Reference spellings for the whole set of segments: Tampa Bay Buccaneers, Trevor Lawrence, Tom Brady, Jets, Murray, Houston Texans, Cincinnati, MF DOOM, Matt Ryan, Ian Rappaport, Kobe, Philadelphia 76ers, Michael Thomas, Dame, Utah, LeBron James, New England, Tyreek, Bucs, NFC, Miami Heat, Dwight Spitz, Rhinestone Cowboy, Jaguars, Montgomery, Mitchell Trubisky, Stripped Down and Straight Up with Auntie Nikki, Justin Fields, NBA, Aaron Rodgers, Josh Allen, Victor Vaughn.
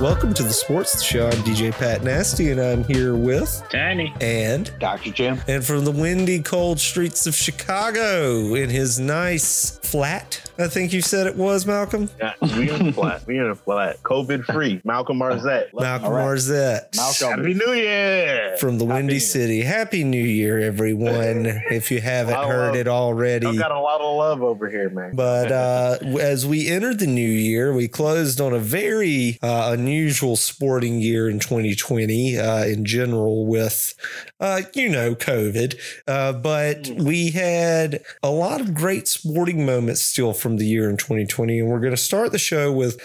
Welcome to the Sports Show. I'm DJ Pat Nasty, and I'm here with Danny and Dr. Jim. And from the windy, cold streets of Chicago, in his nice flat, I think you said it was, Malcolm? Yeah, we in a flat. COVID-free. Malcolm Marzette. Marzette. Malcolm. Happy New Year! From the windy city. Happy New Year, everyone, if you haven't heard it already. I've got a lot of love over here, man. But as we entered the new year, we closed on a very unusual sporting year in 2020 in general with, COVID. But we had a lot of great sporting moments still from the year in 2020. And we're going to start the show with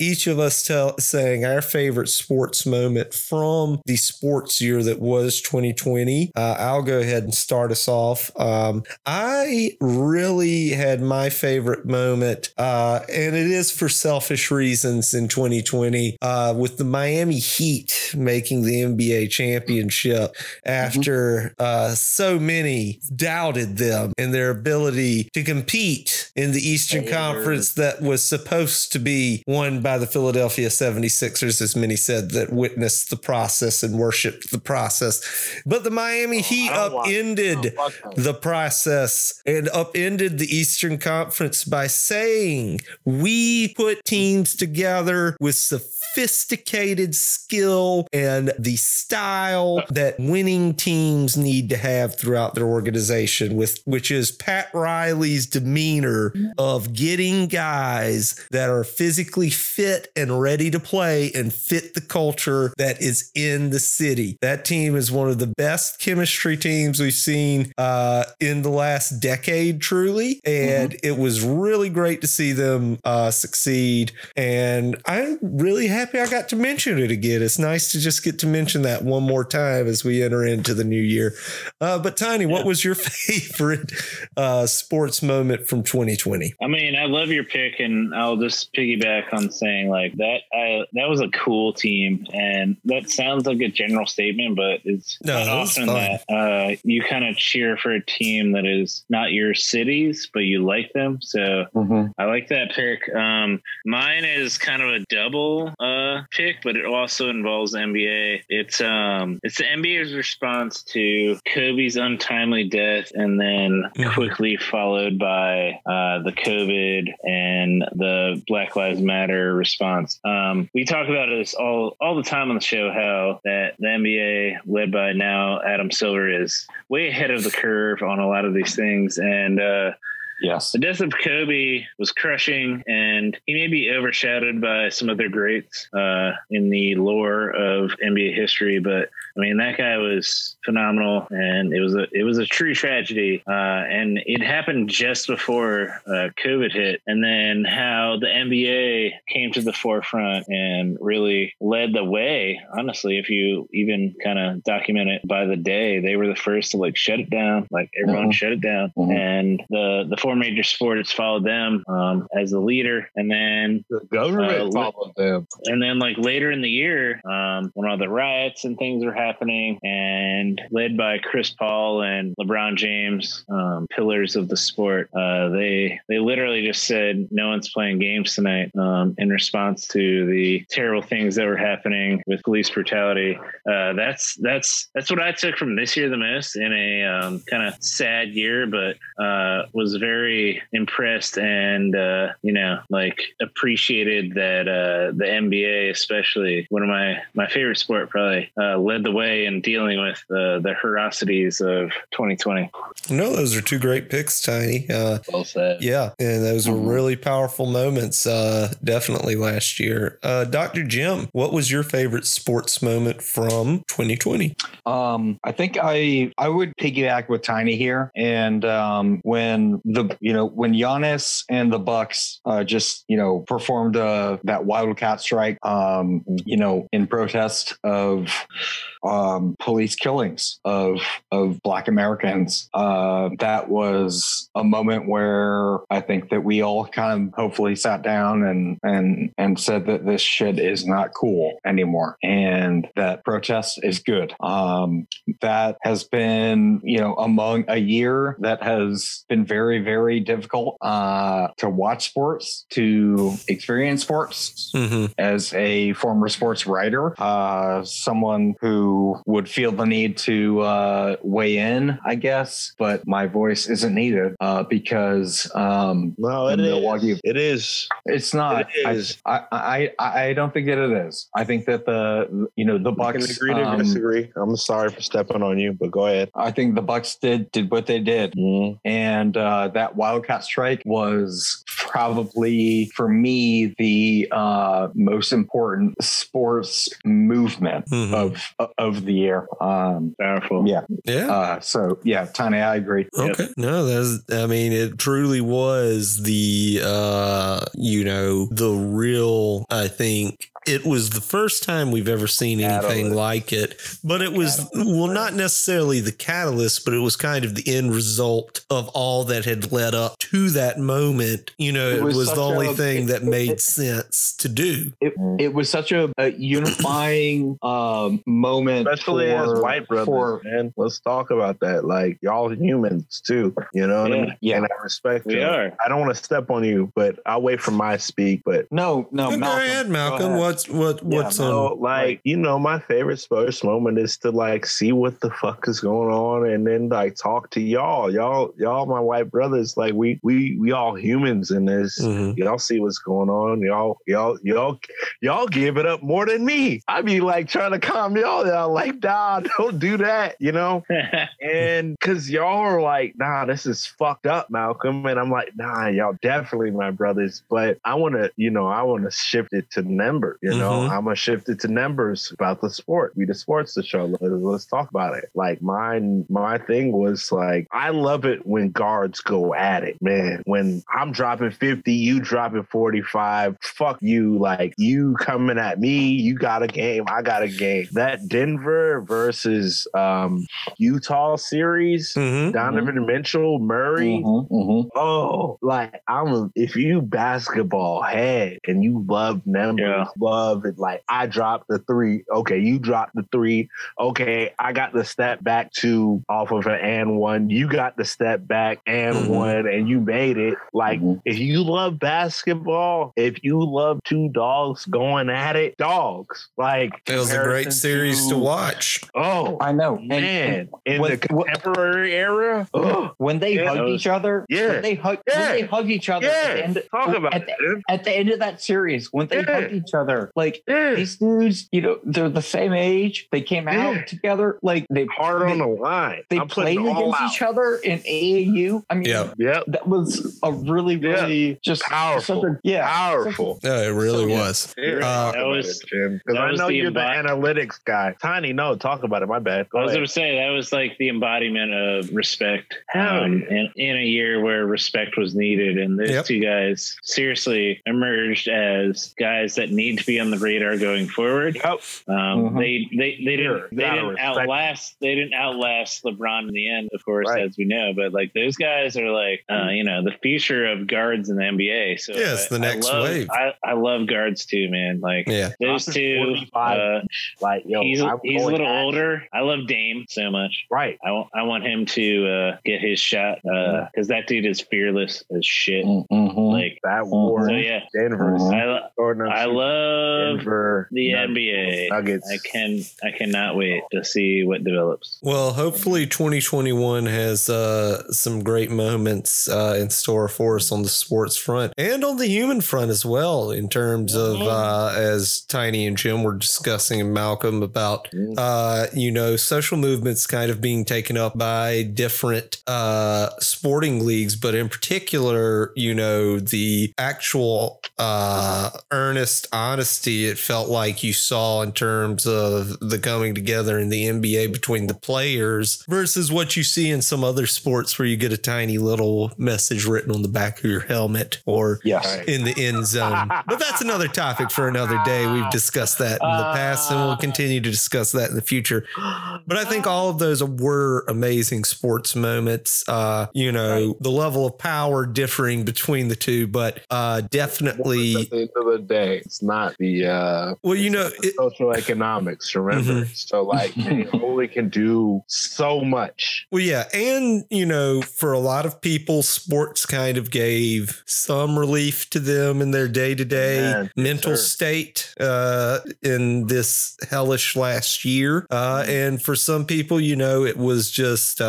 each of us saying our favorite sports moment from the sports year that was 2020. I'll go ahead and start us off. I really had my favorite moment, and it is for selfish reasons in 2020, with the Miami Heat making the NBA championship after so many doubted them and their ability to compete in the Eastern Conference that was supposed to be won by the Philadelphia 76ers, as many said that witnessed the process and worshiped the process. But the Miami Heat upended the process and upended the Eastern Conference by saying, we put teams together with sophisticated skill and the style that winning teams need to have throughout their organization, which is Pat Riley's demeanor of getting guys that are physically fit and ready to play and fit the culture that is in the city. That team is one of the best chemistry teams we've seen in the last decade, truly. And it was really great to see them succeed. And I'm really happy I got to mention it again. It's nice to just get to mention that one more time as we enter into the new year. But Tiny, what was your favorite sports moment from 2020? I mean, I love your pick, and I'll just piggyback on saying like that. That was a cool team, and that sounds like a general statement, but it's not often that you kind of cheer for a team that is not your city's, but you like them. So I like that pick. Mine is kind of a double pick, but it also involves the NBA. It's the NBA's response to Kobe's untimely death, and then quickly followed by the COVID and the Black Lives Matter response. We talk about this all the time on the show, how that the NBA, led by now Adam Silver, is way ahead of the curve on a lot of these things. And yes, the death of Kobe was crushing, and he may be overshadowed by some other greats in the lore of NBA history. But I mean, that guy was phenomenal, and it was a true tragedy, and it happened just before COVID hit. And then how the NBA came to the forefront and really led the way. Honestly, if you even kind of document it by the day, they were the first to like shut it down. Like everyone shut it down, and the four major sports followed them as the leader, and then the government followed them. And then like later in the year, when all the riots and things were happening, and led by Chris Paul and LeBron James, pillars of the sport, they literally just said, no one's playing games tonight, in response to the terrible things that were happening with police brutality. That's what I took from this year the most, in a kind of sad year, but was very impressed and appreciated that the NBA, especially one of my favorite sport, probably led the way in dealing with the horrocities of 2020. No, those are two great picks, Tiny. Well said. Yeah, and those were really powerful moments, definitely last year. Dr. Jim, what was your favorite sports moment from 2020? I think I would piggyback with Tiny here, and when Giannis and the Bucs performed that wildcat strike, in protest of police killings of Black Americans. That was a moment where I think that we all kind of hopefully sat down and said that this shit is not cool anymore, and that protest is good. That has been, among a year that has been very, very difficult to watch sports, to experience sports. Mm-hmm. As a former sports writer, someone who would feel the need to weigh in, I guess, but my voice isn't needed because no, it Milwaukee, is. It is. It's not. It is. I don't think that it is. I think that the Bucs. I can agree to disagree. I'm sorry for stepping on you, but go ahead. I think the Bucs did what they did, and that wildcat strike was probably for me the most important sports movement of the year. Powerful. Yeah. So yeah, Tony, I agree. Okay. Yep. No, it truly was the the real. I think it was the first time we've ever seen anything like it, but it was not necessarily the catalyst, but it was kind of the end result of all that had led up to that moment. It was the only thing that made sense to do. It was such a unifying moment, especially as white brothers. Man, let's talk about that. Like, y'all are humans too. You know what I mean? Yeah, and I respect you. I don't want to step on you, but I'll wait for my speak. But no, Malcolm. Go ahead, Malcolm. My favorite sports moment is to see what the fuck is going on, and then talk to y'all, my white brothers. Like, we all humans in this. Mm-hmm. Y'all see what's going on. Y'all give it up more than me. I be trying to calm y'all down. Like, nah, don't do that. And because y'all are nah, this is fucked up, Malcolm. And I'm nah, y'all definitely my brothers. But I want to shift it to numbers. I'm gonna shift it to numbers about the sport. We the sports the show. Let's talk about it. My thing was I love it when guards go at it, man. When I'm dropping 50, you dropping 45. Fuck you. You coming at me. You got a game. I got a game. That Denver versus Utah series. Mm-hmm. Donovan Mitchell, Murray. Mm-hmm. Mm-hmm. Oh, if you basketball head and you love numbers. Yeah. Love it. I dropped the three. Okay, you dropped the three. Okay, I got the step back two off of an and one. You got the step back and one, and you made it. If you love basketball, if you love two dogs going at it, dogs. It was a great series to watch. Oh, I know, man. In the contemporary era, when they hug each other, when they hug each other. Yeah. At the end of that series, when they hug each other, these dudes, they're the same age. They came out together. They hard on the line. They played against each other in AAU. I mean, that was a really, really just powerful. Powerful. Yeah, it really was. Because I know you're the analytics guy, Tiny. No, talk about it. My bad. I was going to say that was the embodiment of respect. In a year where respect was needed, and those two guys seriously emerged as guys that need to be on the radar going forward. They didn't outlast LeBron in the end, of course, as we know. But those guys are the future of guards in the NBA. So it's the next wave. I love guards too, man. Those two. He's a little older. I love Dame so much. Right. I want him to get his shot because that dude is fearless as shit. Mm-hmm. That war. So, yeah. Denver. I love Denver, the NBA Nuggets. I cannot wait to see what develops. Well, hopefully 2021 has some great moments in store for us on the sports front and on the human front as well, in terms of as Tiny and Jim were discussing, and Malcolm, about social movements kind of being taken up by different sporting leagues, but in particular, the actual earnest honesty it felt like you saw in terms of the coming together in the NBA between the players versus what you see in some other sports where you get a tiny little message message written on the back of your helmet or in the end zone. But that's another topic for another day. We've discussed that in the past, and we'll continue to discuss that in the future. But I think all of those were amazing sports moments. You know, the level of power differing between the two, but definitely at the end of the day, it's not the well, you know, social economics. Remember, so like they only can do so much. Well, yeah, and you know, for a lot of people, sports kind of gave some relief to them in their day to day mental state in this hellish last year. And for some people, you know, it was just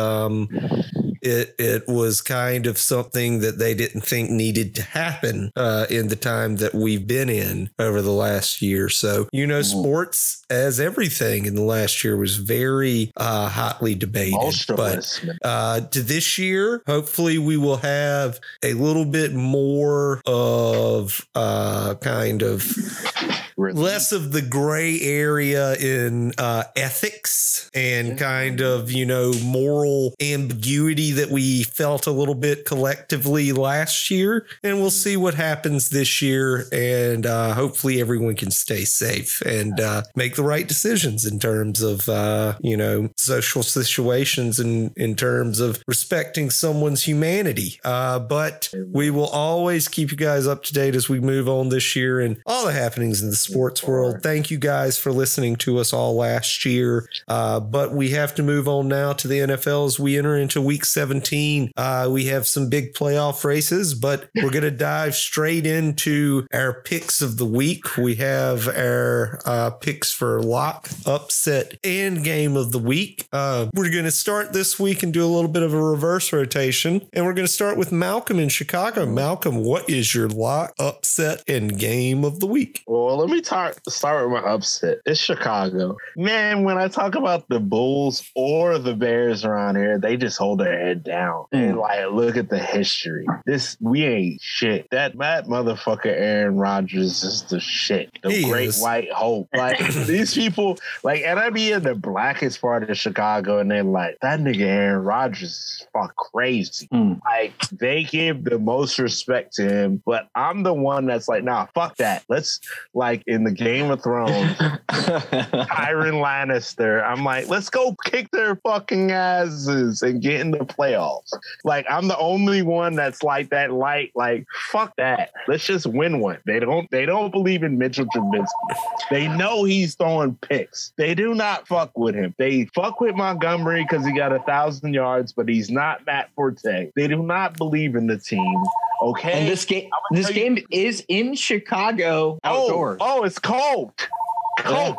it was kind of something that they didn't think needed to happen in the time that we've been in over the last year. So, you know, sports, as everything in the last year, was very hotly debated. But to this year, hopefully we will have a little bit more of kind of less of the gray area in ethics and kind of, you know, moral ambiguity that we felt a little bit collectively last year. And we'll see what happens this year. And hopefully everyone can stay safe and make the right decisions in terms of, you know, social situations and in terms of respecting someone's humanity. But we will always keep you guys up to date as we move on this year and all the happenings in the sports world. Thank you guys for listening to us all last year. But we have to move on now to the NFL as we enter into week 17. We have some big playoff races, but we're going to dive straight into our picks of the week. We have our picks for lock, upset, and game of the week. We're going to start this week and do a little bit of a reverse rotation. And we're going to start with Malcolm in Chicago. Malcolm, what is your lock, upset, and game of the week? Well, let me start with my upset. It's Chicago. Man, when I talk about the Bulls or the Bears around here, they just hold their head down and like look at the history. We ain't shit. That motherfucker Aaron Rodgers is the shit. The great white hope. Like these people, like, and I be in the blackest part of Chicago and they're like, that nigga Aaron Rodgers is fuck crazy. Like they give the most respect to him, but I'm the one that's like, nah, fuck that. Let's like in the Game of Thrones, Tyrion Lannister. I'm like, let's go kick their fucking asses and get in the playoffs. Like, I'm the only one that's like that light. Like, fuck that. Let's just win one. They don't believe in Mitchell Trubisky. They know he's throwing picks. They do not fuck with him. They fuck with Montgomery because he got 1,000 yards, but he's not Matt Forte. They do not believe in the team. Okay. And this game is in Chicago outdoors. Oh, it's cold. Cold.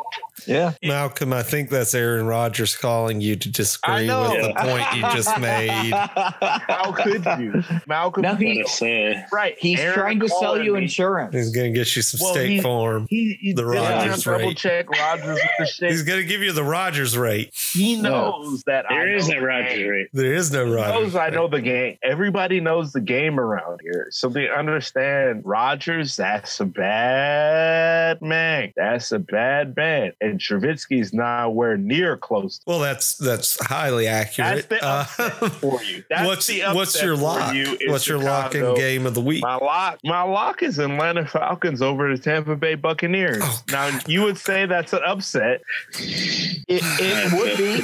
Yeah. Malcolm, I think that's Aaron Rodgers calling you to disagree with the point you just made. How could you? Malcolm, right. He's Aaron trying to sell you insurance. He's going to get you some State Farm. He the Rodgers rate. Check Rodgers with the shit. He's going to give you the Rodgers rate. He knows that there is no Rodgers rate. There is no Rodgers. He knows I know the game. Everybody knows the game around here. So they understand Rodgers, that's a bad man. That's a bad man. And Trubisky's nowhere near close. Well, that's highly accurate. That's the upset for you. What's your lock? What's your lock and game of the week? My lock is Atlanta Falcons over the Tampa Bay Buccaneers. Oh, now you would say that's an upset. It would be.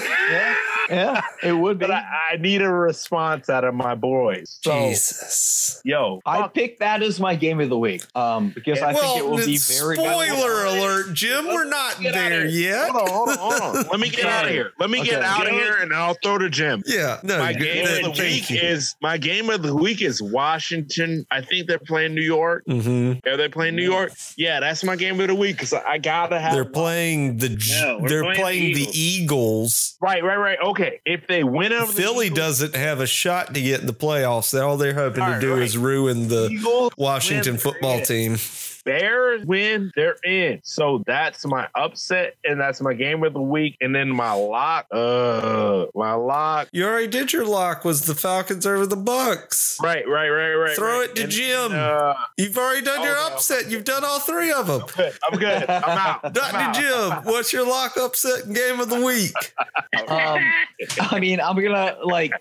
Yeah, it would be. But I need a response out of my boys. So, Jesus, I picked that as my game of the week because I think it will be very. Spoiler alert, Jim. We're not there. Yeah. Hold on. Let me get out of here. And I'll throw to Jim. Yeah. No, my game of the week is Washington. I think they're playing New York. Mm-hmm. Are they playing New York? Yeah, that's my game of the week because I gotta have. They're playing the Eagles. Right. Okay. If they win over Philly, doesn't have a shot to get in the playoffs. All they're hoping to do is ruin the Washington football team. Bears win, they're in. So that's my upset, and that's my game of the week. And then my lock. My lock. You already did your lock. Was the Falcons over the Bucs? Right. Throw it to Jim. You've already done your upset. You've done all three of them. I'm good. I'm out. Dr. Jim, what's your lock, upset, and game of the week? I mean, I'm gonna like.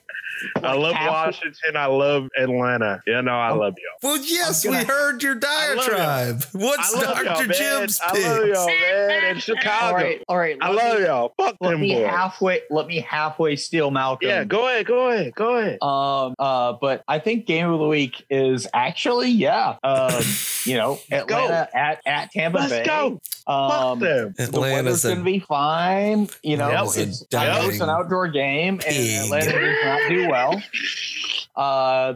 I love Washington. I love Atlanta. You know, I love y'all. Well, yes, we heard your diatribe. What's Dr. Jim's pick? I love y'all, man. In Chicago. All right. I love y'all. Fuck them boys. Let me halfway steal Malcolm. Yeah, go ahead. But I think game of the week is actually Atlanta at Tampa Bay. Let's go. Fuck them. The weather's gonna be fine. You know, it's an outdoor game, and Atlanta does not do well.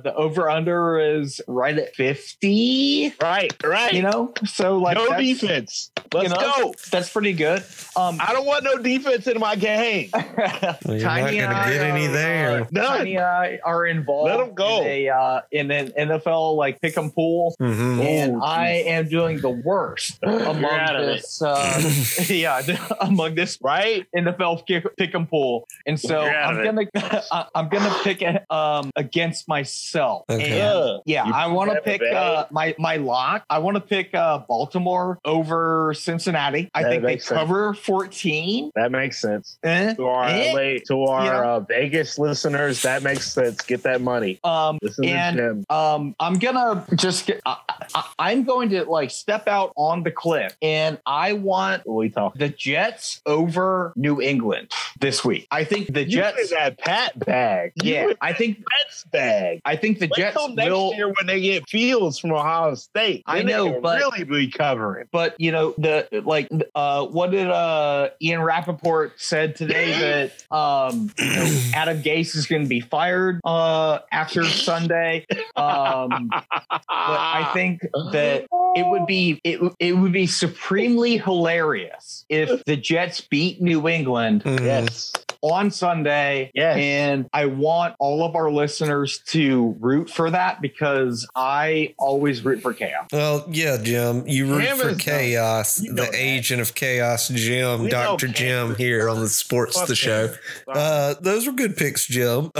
The over/under is right at 50. Right. You know, so like no defense. Let's go. That's pretty good. I don't want no defense in my game. Well, Tiny and I get any there. Tiny and I are involved. Let them go in an NFL like pick 'em pool, and I am doing the worst among this. Among this right NFL pick 'em pool, and so I'm gonna pick against myself. Okay. And, I want to pick my lock. I want to pick Baltimore over Cincinnati. I think they cover 14. That makes sense. To our Vegas listeners, that makes sense. Get that money. I'm gonna just get. I'm going to like step out on the cliff, and I want the Jets over New England this week. I think the Jets had Pat bag. Yeah, I think Jets bag. I think the Jets will next year when they get Fields from Ohio State. I know, but really be covering. But you know what did Ian Rappaport said today that Adam Gase is going to be fired after Sunday. But I think that it would be supremely hilarious if the Jets beat New England. Yes. On Sunday. Yes. And I want all of our listeners to root for that because I always root for chaos. Well, yeah, Jim, you root for chaos. The agent of chaos, Jim, Dr. Jim here on the Sports The Show. Those were good picks, Jim.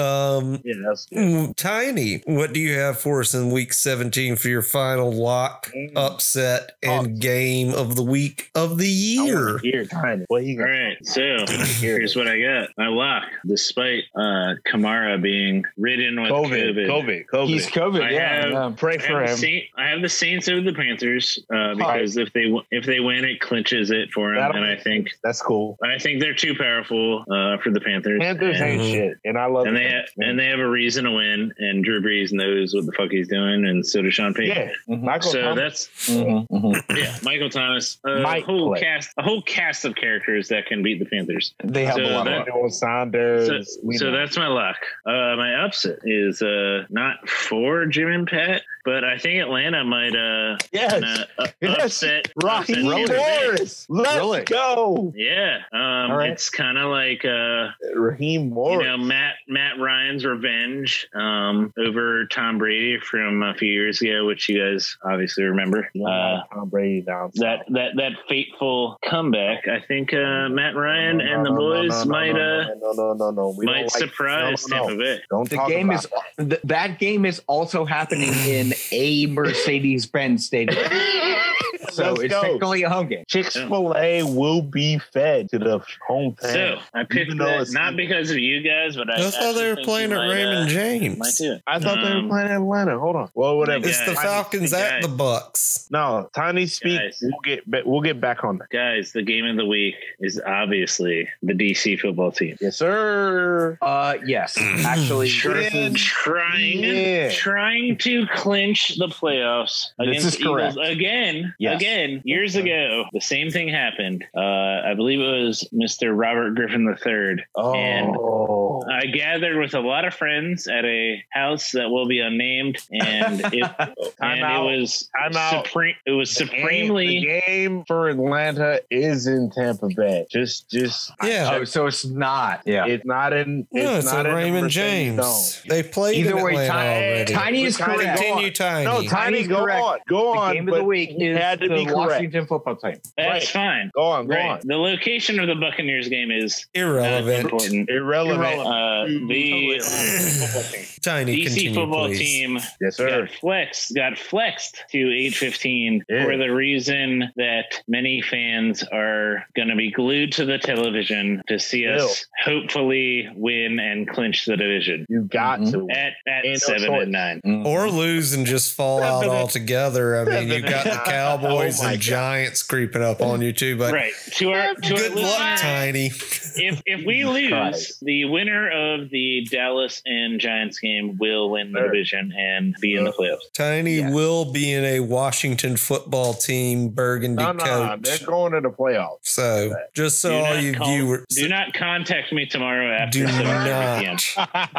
Tiny, what do you have for us in week 17 for your final lock, upset, and game of the week of the year? Tiny. All right, so here's what I got. My lock, despite Kamara being ridden with COVID. He's COVID. Pray for him. I have the Saints over the Panthers because if they win, it clinches it for him. And I think that's cool. I think they're too powerful for the Panthers. Panthers ain't shit, and I love. And they have a reason to win. And Drew Brees knows what the fuck he's doing, and so does Sean Payton. Yeah, Michael Thomas. A whole cast of characters that can beat the Panthers. They have a lot. So that's my lock. My upset is not for Jim and Pat, but I think Atlanta might upset Rocky Morris. Let's go. Yeah. It's kind of like Raheem Morris. You know, Matt Ryan's revenge over Tom Brady from a few years ago, which you guys obviously remember. Tom Brady down. That fateful comeback. I think Matt Ryan and the boys might surprise Tampa Bay. That game is also happening in a Mercedes-Benz stadium. So it's technically a home game. Chick-fil-A will be fed to the home fan. So I picked that not because of you guys, but I thought they were playing at Raymond James. I thought they were playing at Atlanta. Hold on. Well, whatever. It's the Falcons at the Bucs. No, Tiny speak. We'll get back on that. Guys, the game of the week is obviously the DC football team. Yes, sir. Yes. Actually, trying to clinch the playoffs against the Eagles again. Yes. Again. again, years ago, the same thing happened. I believe it was Mr. Robert Griffin III. Oh. And I gathered with a lot of friends at a house that will be unnamed, and it was supremely the game for Atlanta is in Tampa Bay. Just yeah. Oh, so it's not. Yeah. It's not in. It's not in Raymond James. Zone. They played either in way. Tiny is correct. Continue, Tiny. No, Tiny's correct. Go on. The game of the week is had to be the Washington football team. That's fine. Go on. The location of the Buccaneers game is irrelevant. Irrelevant. The Tiny DC continue, football please. Team. Yes, sir. Got flexed to 8:15 for the reason that many fans are going to be glued to the television to see us hopefully win and clinch the division. You got to at 7 and 9, or lose and just fall out altogether. I mean, you got the Cowboys and Giants creeping up on you too. But right to good our luck, listeners, Tiny. If we lose, the winner of the Dallas and Giants game will win the division and be in the playoffs. Tiny will be in a Washington football team burgundy coat. They're going to the playoffs. So just so all you viewers, do not contact me tomorrow after 7 p.m.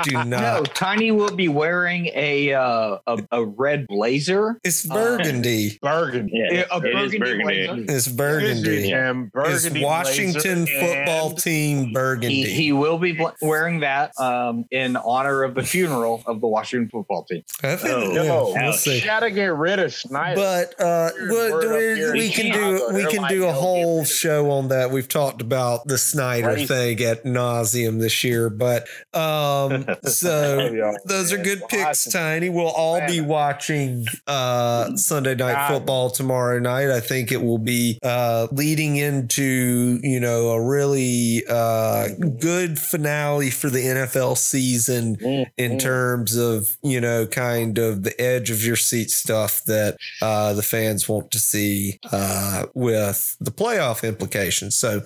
Do not. No, Tiny will be wearing a red blazer. It's burgundy. Burgundy. Yeah, burgundy. Blazer. It's burgundy. It's Washington football team burgundy. He will be wearing that in honor of the funeral of the Washington football team. I think we gotta get rid of Snyder. But we can do a whole show on that. We've talked about the Snyder thing ad nauseum this year, but so those are good picks, Tiny. We'll all be watching Sunday Night Football tomorrow night. I think it will be leading into a really good finale for the NFL season in terms of kind of the edge of your seat stuff that the fans want to see with the playoff implications. So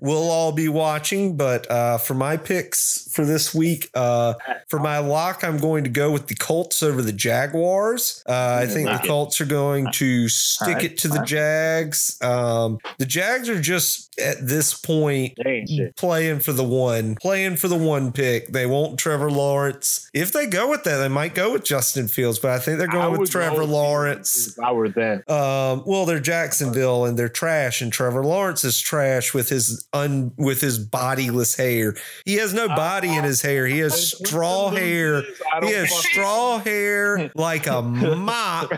we'll all be watching. But for my picks for this week, for my lock, I'm going to go with the Colts over the Jaguars. I think the Colts are going to stick it to the Jags. The Jags are just at this point playing for the one pick. They want Trevor Lawrence. If they go with that, they might go with Justin Fields, but I think they're going with Trevor Lawrence. If I were there. Well, they're Jacksonville and they're trash, and Trevor Lawrence is trash with his bodiless hair. He has no body in his hair. He has straw hair. He has straw hair like a mop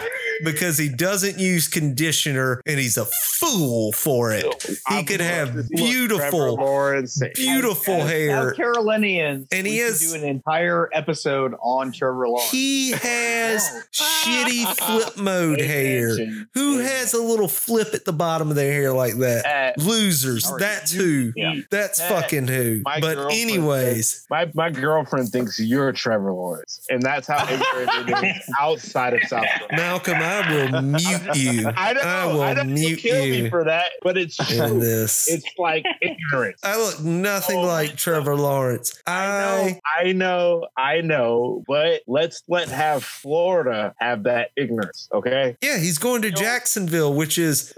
because he doesn't use conditioner, and he's a fool for it. He could have beautiful hair. South Carolinians, and he has do an entire episode on Trevor Lawrence. He has shitty flip mode hair. Who has a little flip at the bottom of their hair like that? Losers. That's who. Yeah. That's fucking who. But anyways, my girlfriend thinks you're Trevor Lawrence, and that's how everybody is outside of South Carolina. Malcolm, I will mute you. I don't know. Kill me for that, but it's true. It's like ignorance. I look nothing like Trevor Lawrence. I know, but let's have Florida have that ignorance, okay? Yeah, he's going to Jacksonville, which is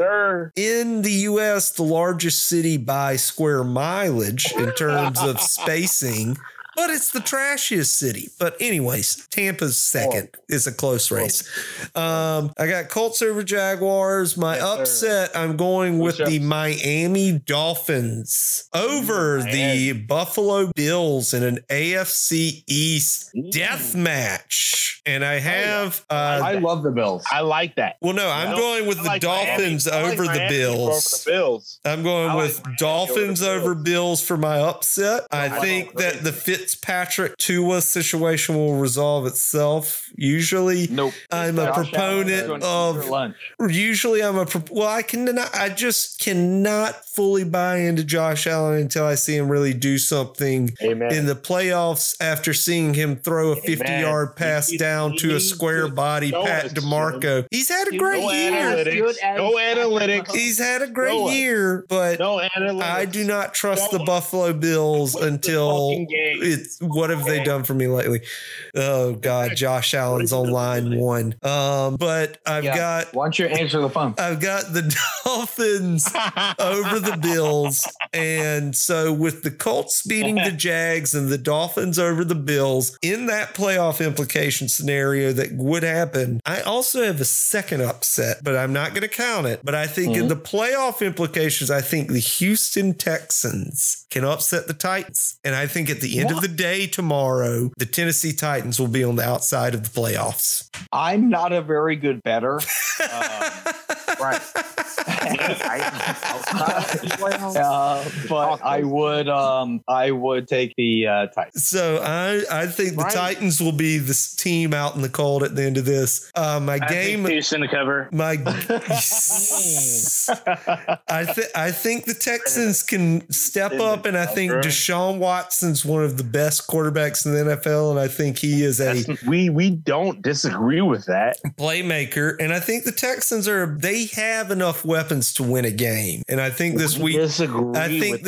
in the U.S. the largest city by square mileage in terms of spacing. But it's the trashiest city. But anyways, Tampa's second. It's a close race. I got Colts over Jaguars. My upset, I'm going with the Miami Dolphins over the Buffalo Bills in an AFC East death match. And I have... I love the Bills. I like that. Well, no, I'm going with the Dolphins over the Bills. I'm going with Dolphins over Bills for my upset. I think that the Fitzpatrick Tua situation will resolve itself. Usually, I'm a proponent of. Usually, I just cannot fully buy into Josh Allen until I see him really do something in the playoffs. After seeing him throw a 50-yard pass down to a square body, Pat DeMarco, he's had a great year. No analytics. He's had a great year, but I do not trust the Buffalo Bills until what have they done for me lately? Oh God, Josh Allen's on line one. But I've got. Why don't you answer the phone? I've got the Dolphins over the Bills, and so with the Colts beating the Jags and the Dolphins over the Bills in that playoff implication scenario that would happen. I also have a second upset, but I'm not going to count it. But I think in the playoff implications, I think the Houston Texans can upset the Titans. And I think at the end of the day tomorrow, the Tennessee Titans will be on the outside of the playoffs. I'm not a very good bettor. Right. But I would take the Titans. So I think the Titans will be this team out in the cold at the end of this. I think Houston to cover. I think the Texans can step up, and I think Deshaun Watson's one of the best quarterbacks in the NFL, and I think he is we don't disagree with that playmaker, and I think the Texans they have enough weapons to win a game, and I think this week 17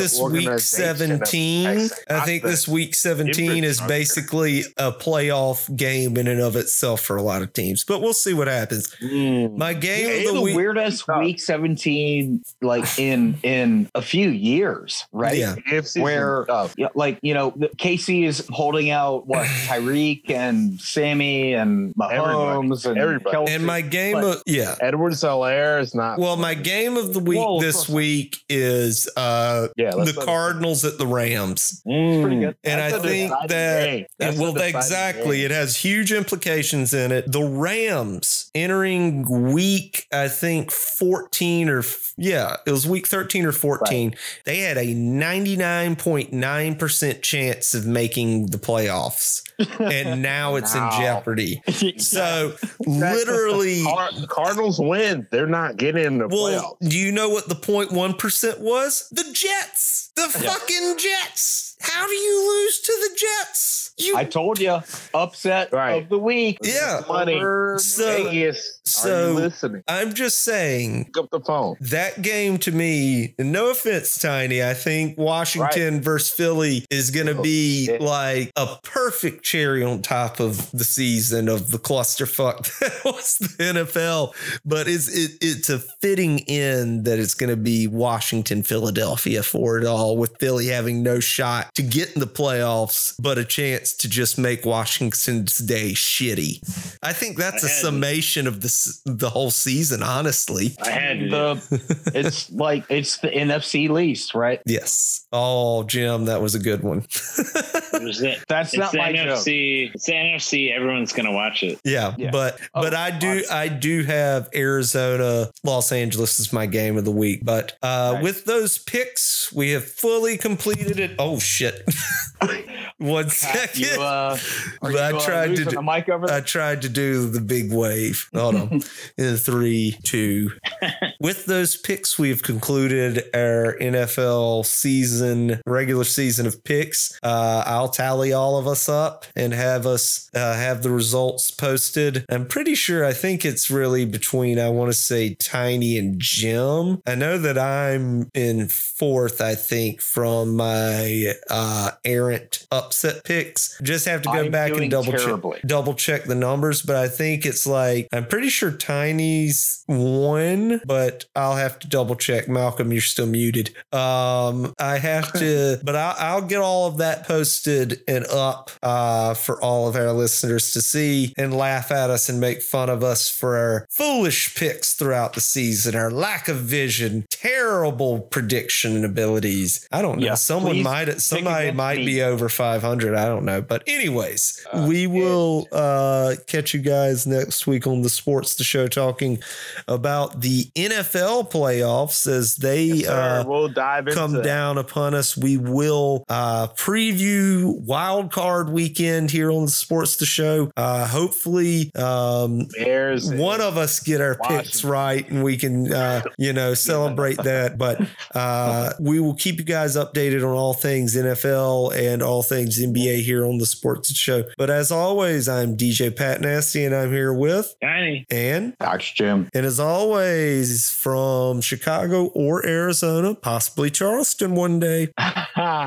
is basically a playoff game in and of itself for a lot of teams. But we'll see what happens. My game of the week, weirdest week 17 like in a few years, right? Yeah. Where KC is holding out Tyreek and Sammy and Mahomes and everybody. And my game Edwards-Helaire is not. Well, my game of the week this week is the Cardinals at the Rams. It's pretty good. And I think that it has huge implications in it. The Rams entering week, I think 14 or it was week 13 or 14. Right. They had a 99.9% chance of making the playoffs. And now it's in jeopardy. So literally Cardinals win. They're not getting in the playoffs. Do you know what the 0.1% was? The Jets. The fucking Jets. How do you lose to the Jets? I told you, upset of the week. Yeah. Money. So listening? I'm just saying. Pick up the phone. That game to me, and no offense, Tiny, I think Washington versus Philly is going to be like a perfect cherry on top of the season of the clusterfuck that was the NFL. But it's a fitting end that it's going to be Washington, Philadelphia for it all, with Philly having no shot to get in the playoffs, but a chance to just make Washington's day shitty. I think that's a summation of the whole season, honestly. I had it's the NFC least, right? Yes. Oh, Jim, that was a good one. It was it. That's not my NFC joke. It's the NFC. Everyone's going to watch it. Yeah. But I do have Arizona, Los Angeles is my game of the week. But with those picks, we have fully completed it. Oh shit! 1 second. I tried to do the big wave. Hold on. In 3, 2. With those picks, we've concluded our NFL season, regular season of picks. I'll tally all of us up and have us have the results posted. I'm pretty sure. I think it's really between, I want to say, Tiny and Jim. I know that I'm in fourth, I think, from my errant upset picks. Just have to go back and double check the numbers, but I think it's like, I'm pretty sure Tiny's won, but I'll have to double check. Malcolm, you're still muted. I have to, but I'll get all of that posted and up for all of our listeners to see and laugh at us and make fun of us for our foolish picks throughout the season, our lack of vision, terrible prediction abilities. I don't know. Yeah, somebody might be over 500. I don't know. But anyways, we will catch you guys next week on the Sports The Show, talking about the NFL playoffs as they we'll dive come down upon us. We will preview wild card weekend here on the Sports The Show. Hopefully one of us get our picks right and we can celebrate that. But we will keep you guys updated on all things NFL and all things NBA here on the Sports Show. But as always, I'm DJ Pat Nasty, and I'm here with Danny and Dr. Jim. And as always, from Chicago or Arizona, possibly Charleston one day,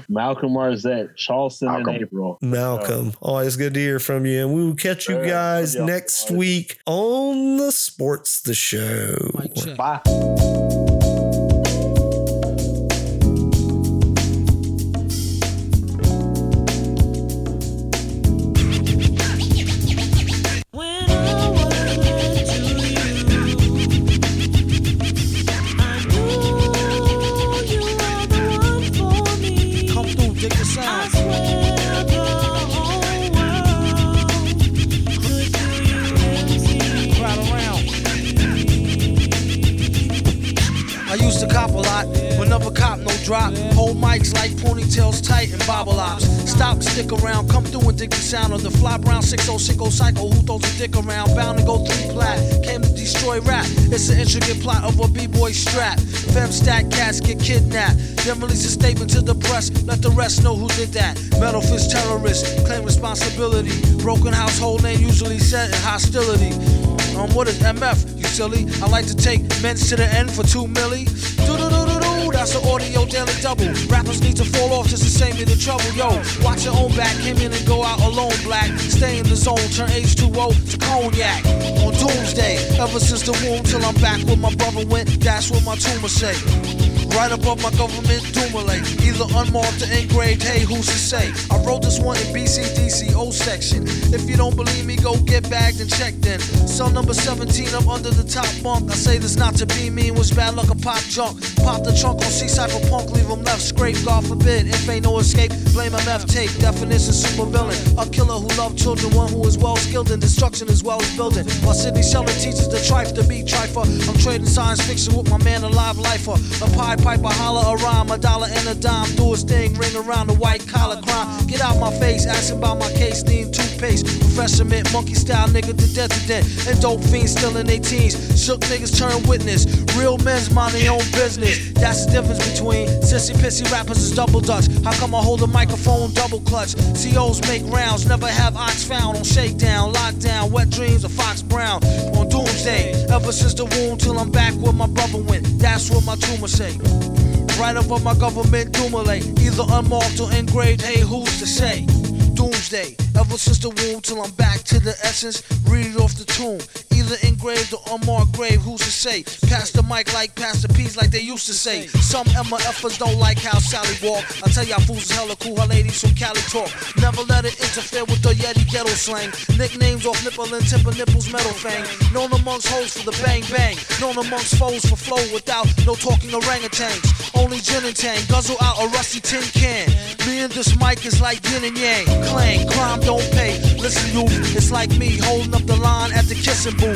Malcolm Marzette, Charleston in April. Malcolm, always good to hear from you. And we will catch you guys next week on the Sports The Show. Bye. Drop, hold mics like ponytails tight and bobble ops. Stop, stick around, come through and dig the sound of the fly brown 606 cycle who throws a dick around. Bound to go 3-plat, came to destroy rap. It's an intricate plot of a b-boy strap. Fem stack cats get kidnapped, then release a statement to the press. Let the rest know who did that. Metal fist terrorists claim responsibility. Broken household name usually set in hostility. What is MF, you silly? I like to take men's to the end for 2 milli. That's the audio daily double. Rappers need to fall off just to save me the trouble, yo. Watch your own back, came in and go out alone, black. Stay in the zone, turn H2O to cognac. On doomsday, ever since the womb till I'm back where my brother went, that's what my tumor say. Right above my government doomsday, either unmarked or engraved, hey, who's to say? I wrote this one in BCDCO section. If you don't believe me, go get bagged and checked in. Cell number 17, I'm under the top bunk. I say this not to be mean, was bad luck, a pop junk. Pop the trunk on C cypherpunk, leave him left scrape. God forbid, if ain't no escape, blame MF tape. Definition super villain, a killer who loved children, one who is well skilled in destruction as well as building. While Sidney Sheldon teaches the trife to be trifer, I'm trading science fiction with my man, a live lifer. A pie piper, holler, a rhyme, a dollar and a dime. Do his thing, ring around the white collar crime. Get out my face, asking about my case, need toothpaste. Professor Mint, monkey style nigga to death to death. And dope fiends still in their teens. Shook niggas turn witness. Real men's mind their own business. That's the difference between sissy pissy rappers is double dutch. How come I hold a microphone double clutch? COs make rounds, never have ox found. On shakedown, lockdown, wet dreams of Fox Brown. On doomsday, ever since the womb till I'm back where my brother went. That's what my tumor say. Right above my government doomsday, either unmarked or engraved, hey, who's to say? Doomsday, ever since the womb till I'm back to the essence, read it off the tomb. Either engraved or unmarked grave, who's to say? Pass the mic like pass the peas like they used to say. Some MFers don't like how Sally walk. I tell y'all fools is hella cool, her ladies from Cali talk. Never let it interfere with the Yeti ghetto slang. Nicknames off nipple and tip of nipples, metal fang. Known amongst hoes for the bang bang. Known amongst foes for flow without no talking orangutans. Only gin and tang, guzzle out a rusty tin can. Me and this mic is like yin and yang. Clang, crime don't pay. Listen you, it's like me holding up the line at the kissing booth.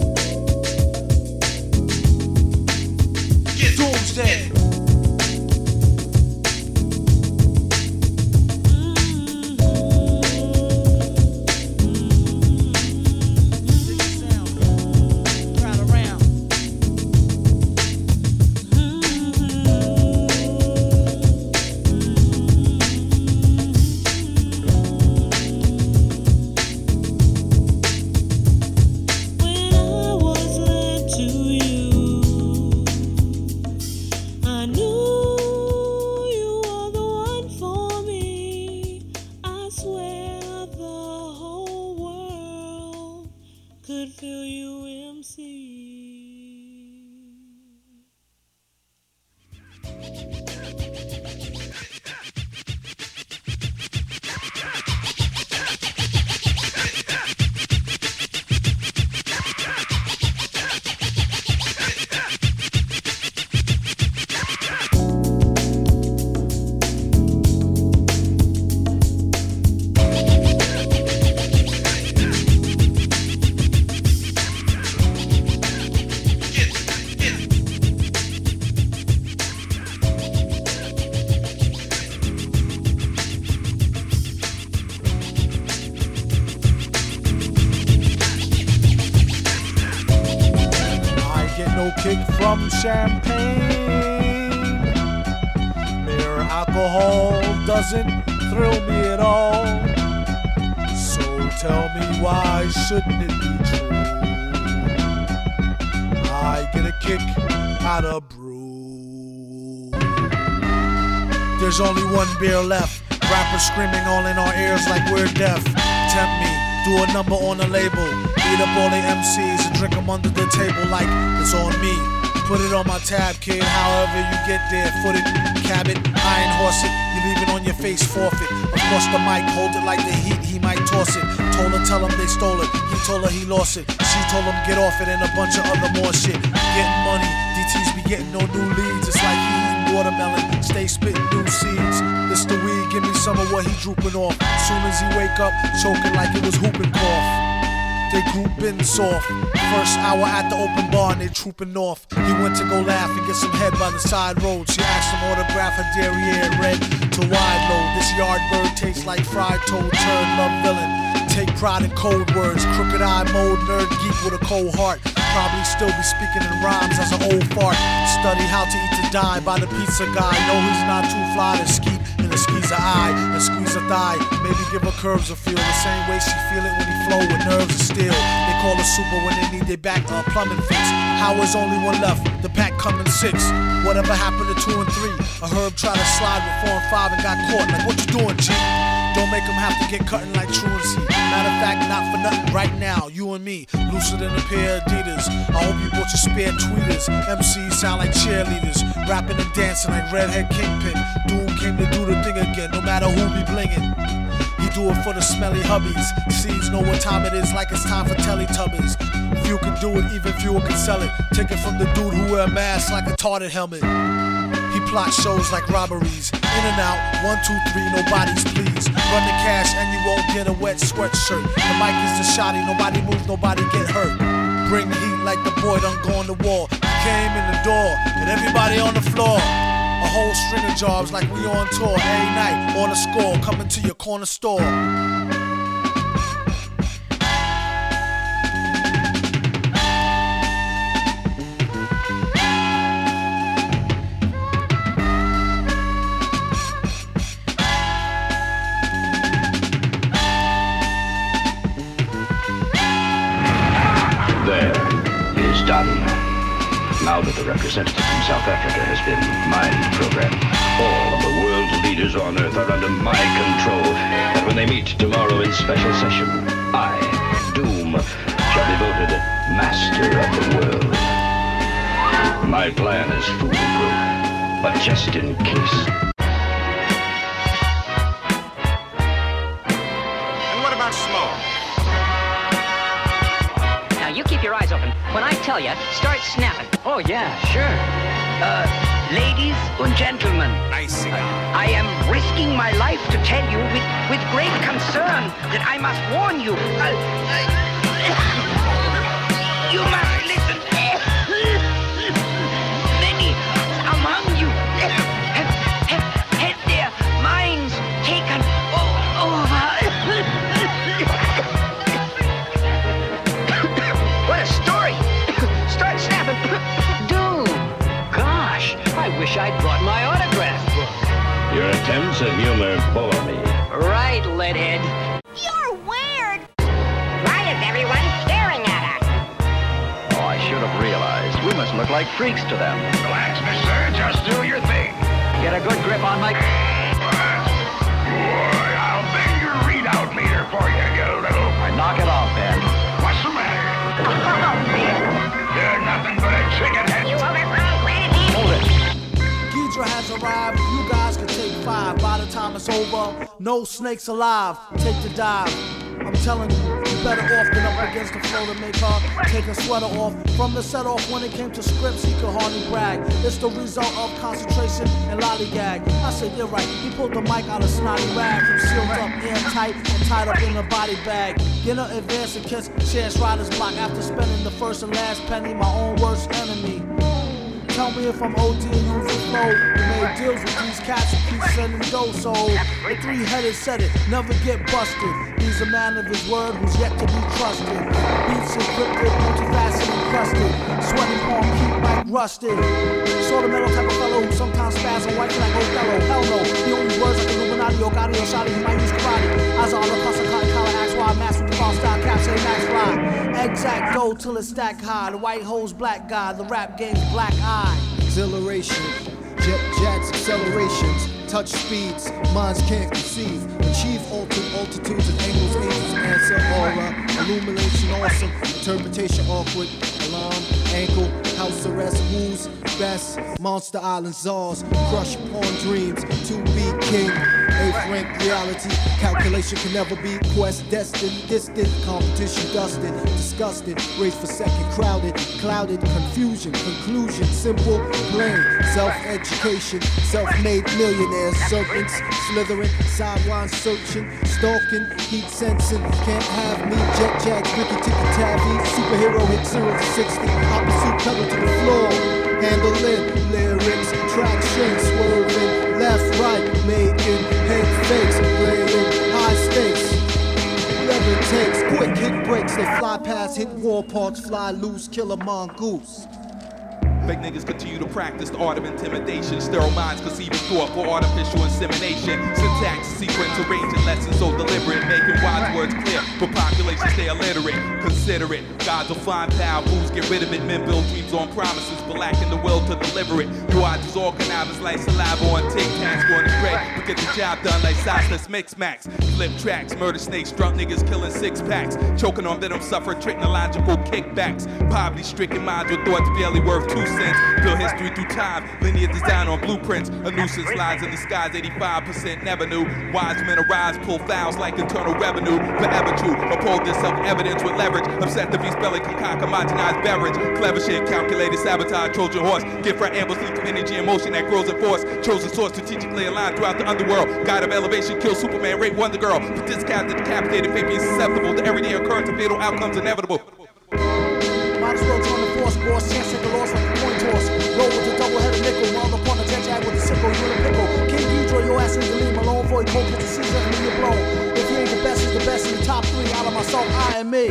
Doomsday. kick from champagne. Mere alcohol doesn't thrill me at all. So tell me why shouldn't it be true? I get a kick out of brew. There's only one beer left. Rappers screaming all in our ears like we're deaf. Tempt me, do a number on a label. Beat up all the MCs and drink them under the table like it's on me. Put it on my tab, kid, however you get there. Foot it, cab it, iron horse it. You leave it on your face, forfeit. Across the mic, hold it like the Heat, he might toss it. Told her, tell him they stole it. He told her he lost it. She told him get off it and a bunch of other more shit. Getting money, DTs be getting no new leads. It's like he eating watermelon, stay spitting new seeds. It's the weed, give me some of what he drooping off. Soon as he wake up, choking like it was whooping cough. They grouping soft. First hour at the open bar and they trooping off. He went to go laugh and get some head by the side road. She asked him autograph her derriere red to wide load. This yard bird tastes like fried toad, turd, love villain. Take pride in cold words. Crooked eye mode, nerd geek with a cold heart. Probably still be speaking in rhymes as an old fart. Study how to eat to die by the pizza guy. No, he's not too fly to ski. Squeeze her eye and squeeze her thigh. Maybe give her curves a feel. The same way she feel it when he flow with nerves of steel. They call her super when they need their back or plumbing fix. Howard's only one left. The pack coming six. Whatever happened to 2 and 3? A herb tried to slide with 4 and 5 and got caught. Like what you doing, G? Don't make them have to get cutting like truancy. Matter of fact, not for nothing. Right now, you and me, looser than a pair of Adidas. I hope you bought your spare tweeters. MCs sound like cheerleaders, rapping and dancing like redhead kingpin. Dude came to do the thing again, no matter who be blinging. He do it for the smelly hubbies. Seeds know what time it is, like it's time for Teletubbies. Few can do it, even fewer can sell it. Take it from the dude who wear a mask like a tarted helmet. He plot shows like robberies. In and out, 1, 2, 3, nobody's please. Run the cash and you won't get a wet sweatshirt. The mic is the shotty, nobody moves, nobody get hurt. Bring the heat like the boy done gone to war. He came in the door and everybody on the floor. A whole string of jobs like we on tour. Every night, on a score, coming to your corner store. Now that the representative from South Africa has been mind programmed, all of the world's leaders on Earth are under my control. And when they meet tomorrow in special session, I, Doom, shall be voted master of the world. My plan is foolproof, but just in case. And what about smoke? You keep your eyes open. When I tell you, start snapping. Oh, yeah, sure. Ladies and gentlemen. I am risking my life to tell you with great concern that I must warn you. You must listen. Many among you have had their minds taken over. I wish I'd brought my autograph book. Your attempts at humor bore me. Right, Leadhead. You're weird. Why is everyone staring at us? Oh, I should have realized. We must look like freaks to them. Relax, mister. Just do your thing. Get a good grip on my... Boy, I'll bend your readout meter for you, you little... Right, knock it off, Ben. What's the matter? Oh, you're nothing but a chicken head. You overgrown, Granny. Hold it. Has arrived, you guys can take 5. By the time it's over, no snakes alive. Take the dive. I'm telling you, you're better off than up against the floor to make her take her sweater off. From the set off when it came to scripts, he could hardly brag. It's the result of concentration and lollygag. I said, you're right. He pulled the mic out of snotty rag. From sealed up, airtight, and tied up in a body bag. Get her advance and kiss, chance rider's block. After spending the first and last penny, my own worst enemy. tell me if I'm OD and losing flow. We made deals with these cats and keep sending dough. So the three-headed said it, never get busted. He's a man of his word who's yet to be trusted. Beats encrypted, multifaceted, crusted. Sweating palm keep like rusted. Sort of metal type of fellow who sometimes spasm white like Othello. Hell no, the only words like Illuminati, Ogadi, Oshadi, he might use karate. Eyes are all across the cotton collar, axe wide, mask with the ball style, caps say max fly. Exact gold till it's stack high. The white hole's black guy, the rap game's black eye. Exhilaration, jet jets, accelerations, touch speeds, minds can't conceive. Achieve altered altitudes and angles, angels answer, aura, illumination awesome, interpretation awkward, alarm, ankle, house arrest, who's best, monster island czars, crush upon dreams, to be king, a frank reality, calculation can never be quest, destined, distant, competition dusted, disgusted, race for second, crowded, clouded, confusion, conclusion, simple, plain, self-education, self-made millionaires, serpents, slithering, sidewind searching, stalking, heat sensing, can't have me, jet jags, ricky ticky tabby, superhero hit 0 to 60, opposite pedal to the floor, handle it, lyrics, traction, swerving, left, right, making, head fakes, playing, high stakes, whatever it takes, quick hit breaks, they fly past, hit wall parks, fly loose, kill a mongoose. Fake niggas continue to practice the art of intimidation. Sterile minds conceiving thought for artificial insemination. Syntax, sequence, arranging lessons so deliberate. Making wise words clear, but population stay illiterate. Consider it, gods will find power, fools get rid of it. Men build dreams on promises, but lacking the will to deliver it. You are disorganized like saliva on Tic Tacs. Going to break, but get the job done like sauceless mix-max. Flip tracks, murder snakes, drunk niggas killing six-packs. Choking on venom, suffer technological kickbacks. Poverty-stricken minds with thoughts barely worth 2 cents. Build history through time, linear design on blueprints. A nuisance lies in the skies, 85% never knew. Wise men arise, pull fouls like internal revenue. Forever true, uphold this self-evidence with leverage. Upset the beast belly, concoct homogenized beverage. Clever shit, calculated sabotage, Trojan horse. Gift for ambush, lethal energy and motion that grows in force. Chosen source, strategically aligned throughout the underworld. God of elevation, kill Superman, rape Wonder Girl. But discounted, decapitated, fate being susceptible to everyday occurrence and fatal outcomes inevitable. Might as well turn the force, boss, chance at the loss like a coin toss. Roll with a double-headed nickel, while upon a jet jag with a sickle, you're a pickle. King Ghidra, your ass in the lead, Malone, void, coke, get the Caesar, and then you're blown. If you ain't the best, is the best in the top 3, out of myself, I am me.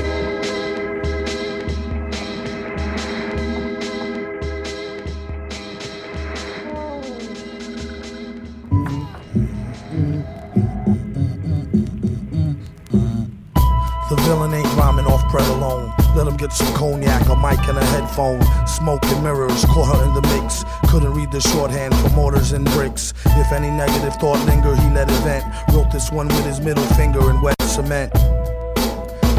The villain ain't rhyming off bread alone. Let him get some cognac, a mic and a headphone. Smoke and mirrors, caught her in the mix. Couldn't read the shorthand for mortars and bricks. If any negative thought lingered, he let it vent. Wrote this one with his middle finger in wet cement.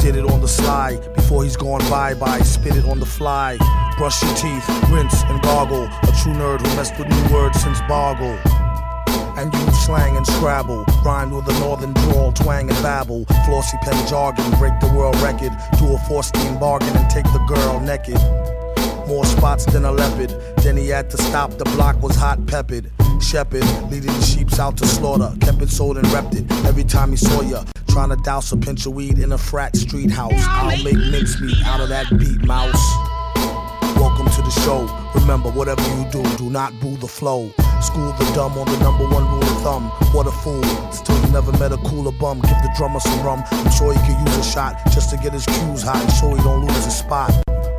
Did it on the sly, before he's gone bye-bye. Spit it on the fly. Brush your teeth, rinse and gargle. A true nerd who messed with new words since Boggle. And use slang and Scrabble, rhymed with a northern drawl, twang and babble. Flossy pen jargon, break the world record. Do a 4-steam bargain and take the girl naked. More spots than a leopard, then he had to stop, the block was hot peppered. Shepherd, leading the sheeps out to slaughter. Kept it sold and repped it, every time he saw ya. Trying to douse a pinch of weed in a frat street house. I'll make mincemeat out of that beat, mouse. Welcome to the show, remember whatever you do not boo the flow. School the dumb on the #1 rule of thumb. What a fool, still you never met a cooler bum. Give the drummer some rum, I'm sure he could use a shot. Just to get his cues hot, and so he don't lose his spot.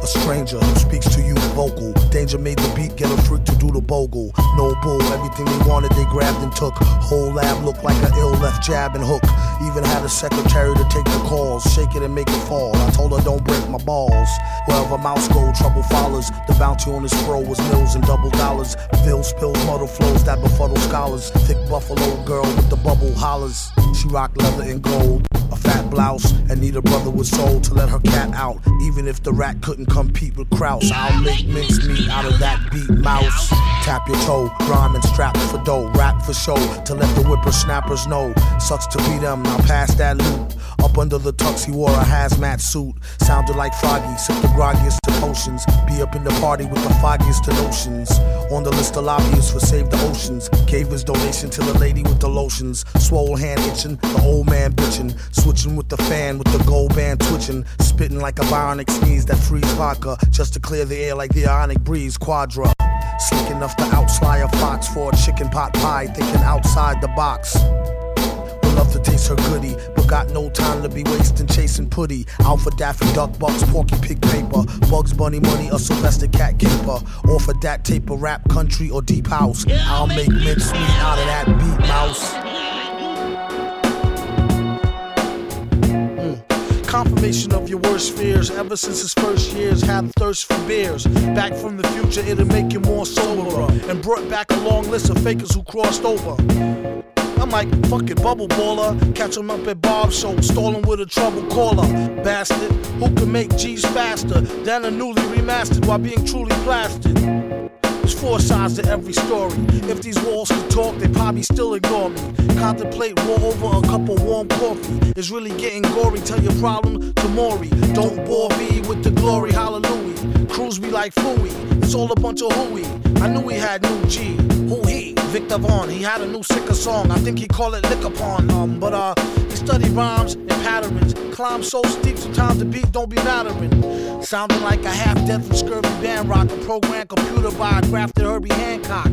A stranger who speaks to you vocal. Danger made the beat, get a freak to do the bogle. No bull, everything they wanted they grabbed and took. Whole lab looked like an ill left jab and hook. Even had a secretary to take the calls. Shake it and make it fall, I told her don't break my balls. Wherever mouse go, trouble follows. The bounty on his throw was mills and double dollars. Bills, spills, muddle flows that befuddle scholars. Thick buffalo girl with the bubble hollers. She rocked leather and gold, a fat blouse, and neither brother was sold to let her cat out. Even if the rat couldn't compete with Krause, I'll make mincemeat out of that beat, mouse. Tap your toe, rhyme and strap for dough, rap for show, to let the whippersnappers know. Sucks to be them, now pass that loop. Up Up under the tux, he wore a hazmat suit. Sounded like Froggy, sipped the groggiest of potions. Be up in the party with the foggiest of notions. On the list of lobbyists for Save the Oceans. Gave his donation to the lady with the lotions. Swole hand itching, the old man bitching. Switching with the fan with the gold band twitching. Spitting like a bionic sneeze that frees vodka. Just to clear the air like the ionic breeze. Quadra. Slick enough to outsly a fox for a chicken pot pie, thinking outside the box. Would love to taste her goodie, but got no time to be wasting chasing putty. Out for Daffy Duck, Bucks, Porky Pig paper, Bugs Bunny money, a Sylvester Cat caper. Or for that taper, rap, country, or deep house. I'll make mincemeat out of that beat mouse. Confirmation of your worst fears. Ever since his first years, had a thirst for beers. Back from the future, it'll make you more soberer. And brought back a long list of fakers who crossed over. I'm like, fuck it, bubble baller. Catch him up at Bob's show, stalling with a trouble caller. Bastard, who can make G's faster than a newly remastered while being truly blasted? There's four sides to every story. If these walls could talk, they probably still ignore me. Contemplate war over a cup of warm coffee. It's really getting gory. Tell your problem to Maury. Don't bore me with the glory, hallelujah. Cruise me like Fooey. It's all a bunch of hooey. I knew he had new G. Who he? Victor Vaughn. He had a new sicker song. I think he called it Lick Upon. He studied rhymes and patterns. Climbed so steep, sometimes the beat don't be mattering. Sounding like a half-death from Scurvy Band Rock. A programmed computer by a grafted Herbie Hancock.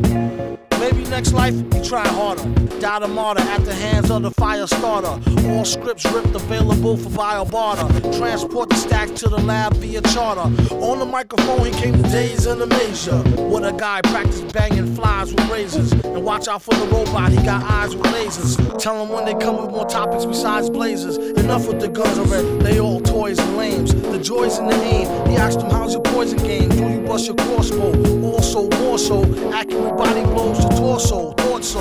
Maybe next life, we try harder. Died a martyr at the hands of the fire starter. All scripts ripped, available for vile barter. Transport the stacks to the lab via charter. On the microphone, he came to days in the major. What a guy practiced banging flies with razors. And watch out for the robot, he got eyes with lasers. Tell him when they come with more topics besides blazers. Enough with the guns already, they all toys and lames. The joys and the aim, he asked him, how's your poison game? Do you bust your crossbow? Also, more so, accurate body blows. Torso, thought so.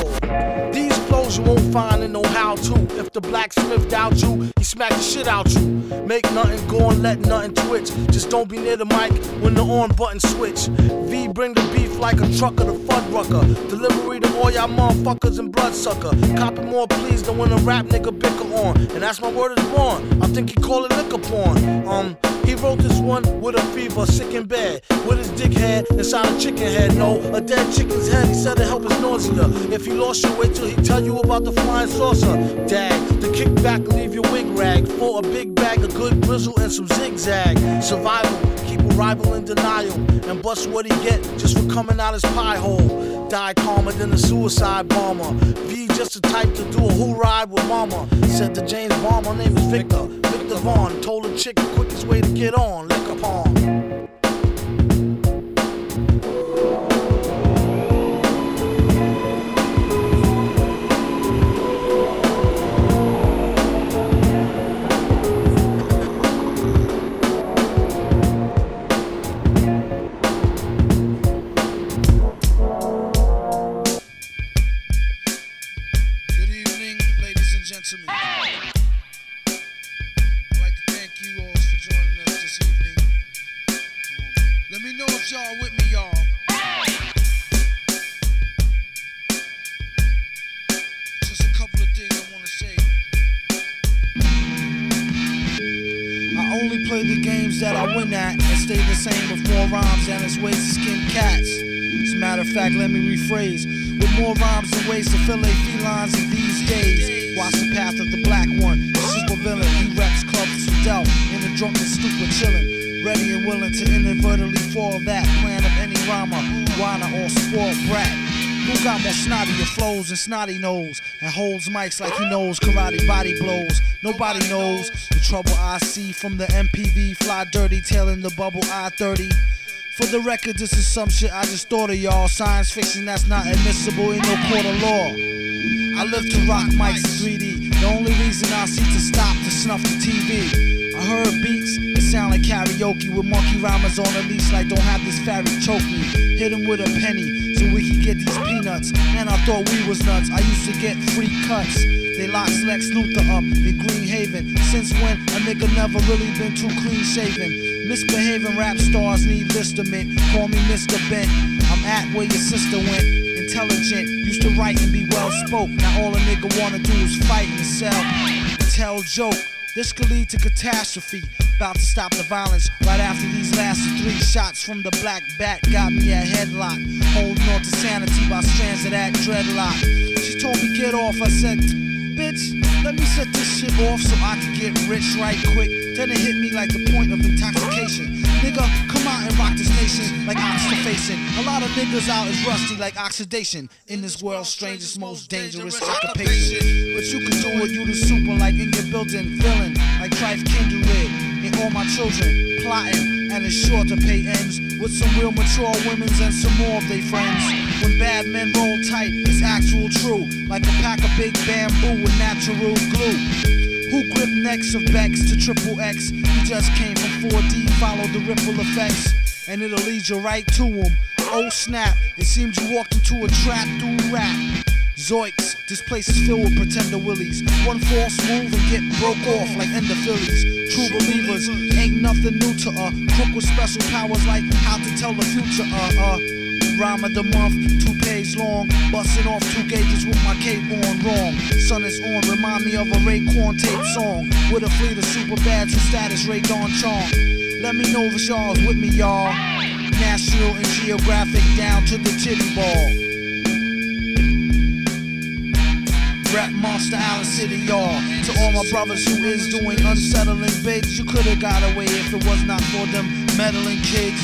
These flows you won't find in no how-to. If the blacksmith doubt you, he smack the shit out you. Make nothing go and let nothing twitch. Just don't be near the mic when the on button switch. V bring the beef like a trucker to Fuddrucker. Delivery to all y'all motherfuckers and bloodsucker. Copy more please than when a rap nigga bicker on. And that's my word is born. I think he call it liquor porn. He wrote this one with a fever, sick in bed. With his dick head inside a chicken head. No, a dead chicken's head. He said it helped his nausea. If he lost you, wait till he tell you about the flying saucer. Dag, the kickback, leave your wig rag. For a big bag, a good grizzle, and some zigzag. Survival, keep a rival in denial. And bust what he get just for coming out his pie hole. Die calmer than a suicide bomber. V just the type to do a who ride with mama. Said to James Bond, my name is Victor. Victor Vaughn told a chick the quickest way to get on. Lick Upon. Fact, let me rephrase. With more rhymes and ways to fill a felines in these days. Watch the path of the black one, the super villain. He reps clubs with doubt in the drunken stupor chillin'. Ready and willing to inadvertently foil that plan of any rhymer, wanna or spoiled brat. Who got more snottier flows and snotty nose, and holds mics like he knows karate body blows. Nobody knows the trouble I see from the MPV fly dirty, tailing the bubble I-30. For the record, this is some shit I just thought of, y'all. Science fiction that's not admissible in no court of law. I live to rock mics in 3D. The only reason I seek to stop to snuff the TV. I heard beats that sound like karaoke with monkey rhymers on a leash like don't have this fairy choke me. Hit him with a penny so we could get these peanuts. Man, I thought we was nuts. I used to get free cuts. They locked Lex Luthor up in Green Haven. Since when a nigga never really been too clean shaven. Misbehaving rap stars need listament. Call me Mr. Bent. I'm at where your sister went. Intelligent, used to write and be well spoke. Now all a nigga wanna do is fight and sell. Tell joke. This could lead to catastrophe. About to stop the violence right after these last three shots from the black bat got me a headlock. Holding on to sanity by strands of that dreadlock. She told me get off. I said, bitch, let me set this shit off so I can get rich right quick. Then it hit me like the point of intoxication. Nigga, come out and rock this nation like oxidation. A lot of niggas out is rusty like oxidation. In this world, strangest, most dangerous occupation. But you can do it, you the super like in your built-in villain. Like Trife Kindred and all my children plotting. And it's sure to pay ends with some real mature women's and some more of they friends. When bad men roll tight, it's actual true. Like a pack of big bamboo with natural glue. Who gripped necks of Becks to triple X? You just came from 4D, follow the ripple effects, and it'll lead you right to them. Oh snap, it seems you walked into a trap through rap. Zoiks, this place is filled with pretender willies. One false move and get broke off like end of Phillies. True believers, ain't nothing new to crook with special powers like how to tell the future, Rhyme of the month, 2 pages long. Busting off 2 gauges with my cape on wrong. Sun is on, remind me of a Raekwon tape song. With a fleet of super bads who status Ray Don Chong. Let me know if y'all's with me, y'all. National and Geographic down to the titty ball. Rap Monster Island City, y'all. To all my brothers who is doing unsettling bids, you could've got away if it was not for them meddling kids.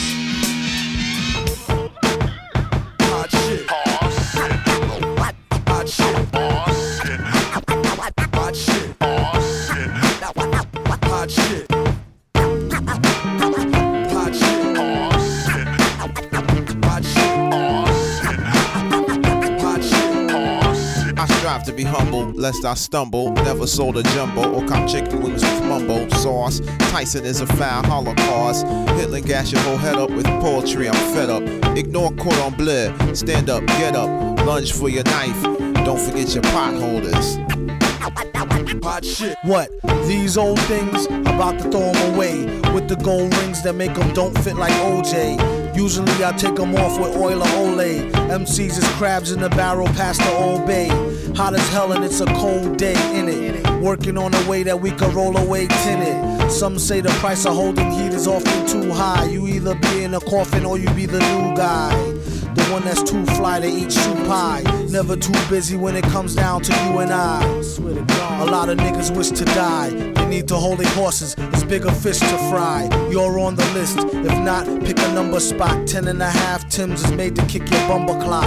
To be humble, lest I stumble. Never sold a jumbo or cop chicken wings with mumbo sauce. Tyson is a foul holocaust. Hitler gas your whole head up with poetry. I'm fed up. Ignore cordon bleu. Stand up, get up. Lunge for your knife. Don't forget your pot holders. Pot shit. What? These old things? About to throw them away. With the gold rings that make them don't fit like OJ. Usually I take them off with oil or Olay. MCs is crabs in the barrel past the Old Bay. Hot as hell and it's a cold day in it. Working on a way that we can roll away tinted. Some say the price of holding heat is often too high. You either be in a coffin or you be the new guy. The one that's too fly to eat shoe pie. Never too busy when it comes down to you and I. A lot of niggas wish to die. They need to hold their horses. It's bigger fish to fry. You're on the list. If not, pick a number spot. 10.5 Tim's is made to kick your bumper clock.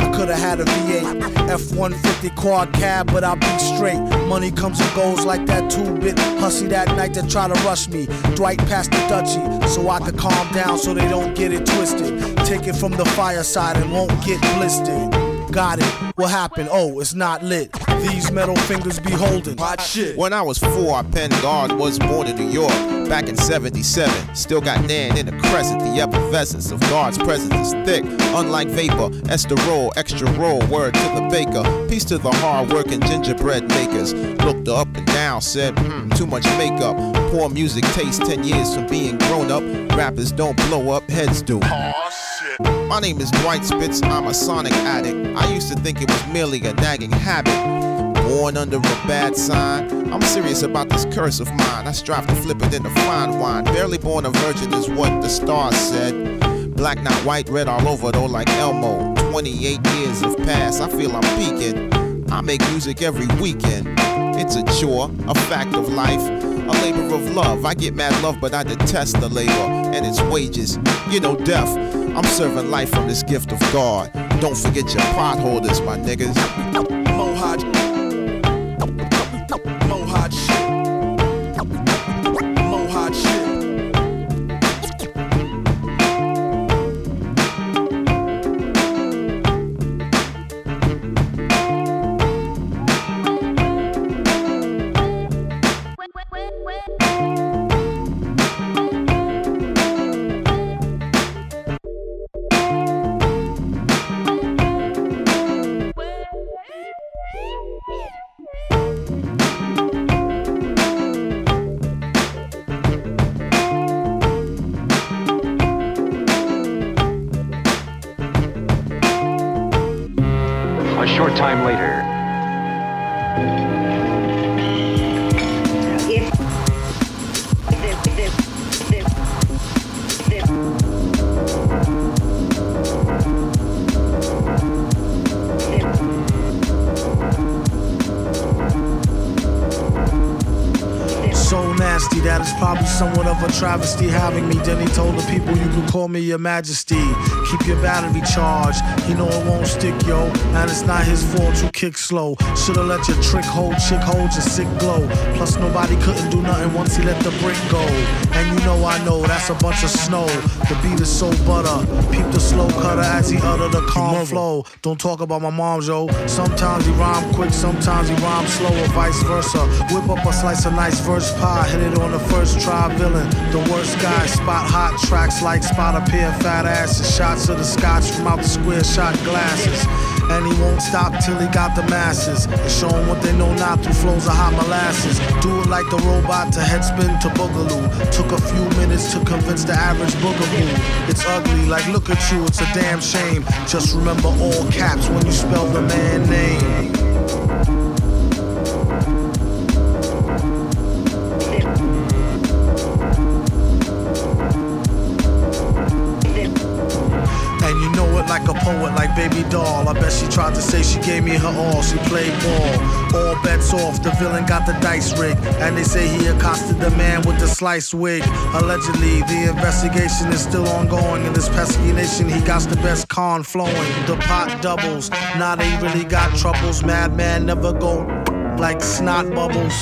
I could've had a V8 F-150 quad cab, but I'll be straight. Money comes and goes like that 2-bit hussy that night that try to rush me. Dwight passed the Dutchie so I could calm down so they don't get it twisted. Take it from the fireside and won't get blistered. Got it. What happened? Oh, it's not lit. These metal fingers be holding hot shit. When I was 4, Penn Guard was born in New York back in 77. Still got Nan in the crescent. The effervescence of Guard's presence is thick. Unlike vapor, esterol, extra roll. Word to the baker. Peace to the hard-working gingerbread makers. Looked up and down, said, too much makeup. Poor music taste 10 years from being grown up. Rappers don't blow up, heads do. My name is Dwight Spitz, I'm a sonic addict. I used to think it was merely a nagging habit. Born under a bad sign, I'm serious about this curse of mine. I strive to flip it into fine wine. Barely born a virgin is what the stars said. Black not white, red all over though like Elmo. 28 years have passed, I feel I'm peaking. I make music every weekend. It's a chore, a fact of life, a labor of love. I get mad love, but I detest the labor and its wages. You know, death. I'm serving life from this gift of God. Don't forget your pot holders, my niggas. Short time later. honesty, that is probably somewhat of a travesty having me. Then he told the people, you can call me your majesty. Keep your battery charged, you know it won't stick, yo. And it's not his fault you kick slow. Should've let your trick hold, chick hold your sick glow. Plus nobody couldn't do nothing once he let the brick go. And you know I know, that's a bunch of snow. The beat is so butter, peep the slow cutter as he utter the calm flow. Don't talk about my moms, yo. Sometimes he rhyme quick, sometimes he rhyme slow, or vice versa. Whip up a slice of nice verse pie, hit it on the first try, villain. The worst guy, spot hot tracks like spot a pair of fat asses. Shots of the scotch from out the square shot glasses. And he won't stop till he got the masses and show them what they know not through flows of hot molasses. Do it like the robot to headspin to boogaloo. Took a few minutes to convince the average boogaboo. It's ugly, like look at you, it's a damn shame. Just remember all caps when you spell the man name. Like a poet, like baby doll. I bet she tried to say she gave me her all. She played ball. All bets off. The villain got the dice rigged. And they say he accosted the man with the slice wig. Allegedly, the investigation is still ongoing. In this pesky nation, he got the best con flowing. The pot doubles. Now they really got troubles. Madman never go like snot bubbles.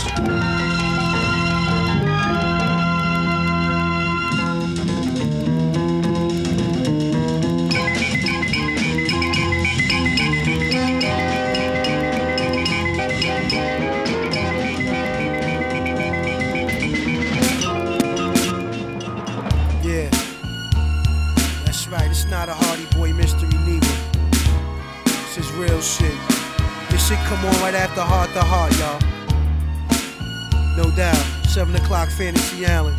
The heart, y'all. No doubt, 7 o'clock, Fantasy Island.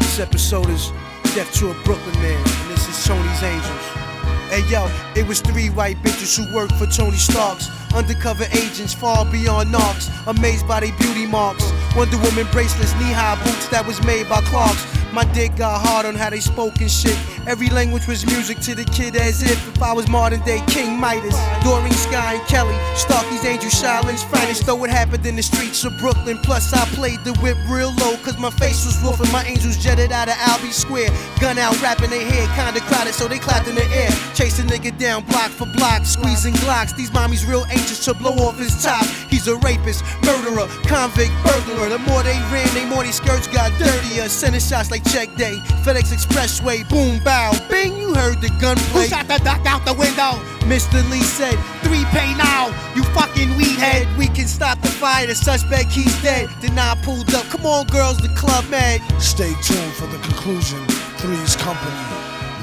This episode is Death to a Brooklyn Man, and this is Tony's Angels. Hey, yo, it was 3 white bitches who worked for Tony Stark's. Undercover agents far beyond narcs, amazed by their beauty marks. Wonder Woman bracelets, knee-high boots that was made by Clarks. My dick got hard on how they spoke and shit. Every language was music to the kid as if I was modern day King Midas. Doreen, Sky, and Kelly, Starkey's Angel, Shiloh's finest. Though it happened in the streets of Brooklyn. Plus I played the whip real low, cause my face was wolf and my angels jetted out of Albee Square. Gun out, rapping their hair, kinda crowded so they clapped in the air. Chased a nigga down block for block, squeezing Glocks. These mommies real anxious to blow off his top. He's a rapist, murderer, convict, burglar. The more they ran, the more these skirts got dirtier. Sending shots like check day, FedEx Expressway, boom, bow, bing, you heard the gunplay. Who shot the duck out the window? Mr. Lee said, 3 pay now, you fucking weed head. We can stop the fire, the suspect, he's dead. Then I pulled up, come on girls, the club mad. Stay tuned for the conclusion, Three's Company.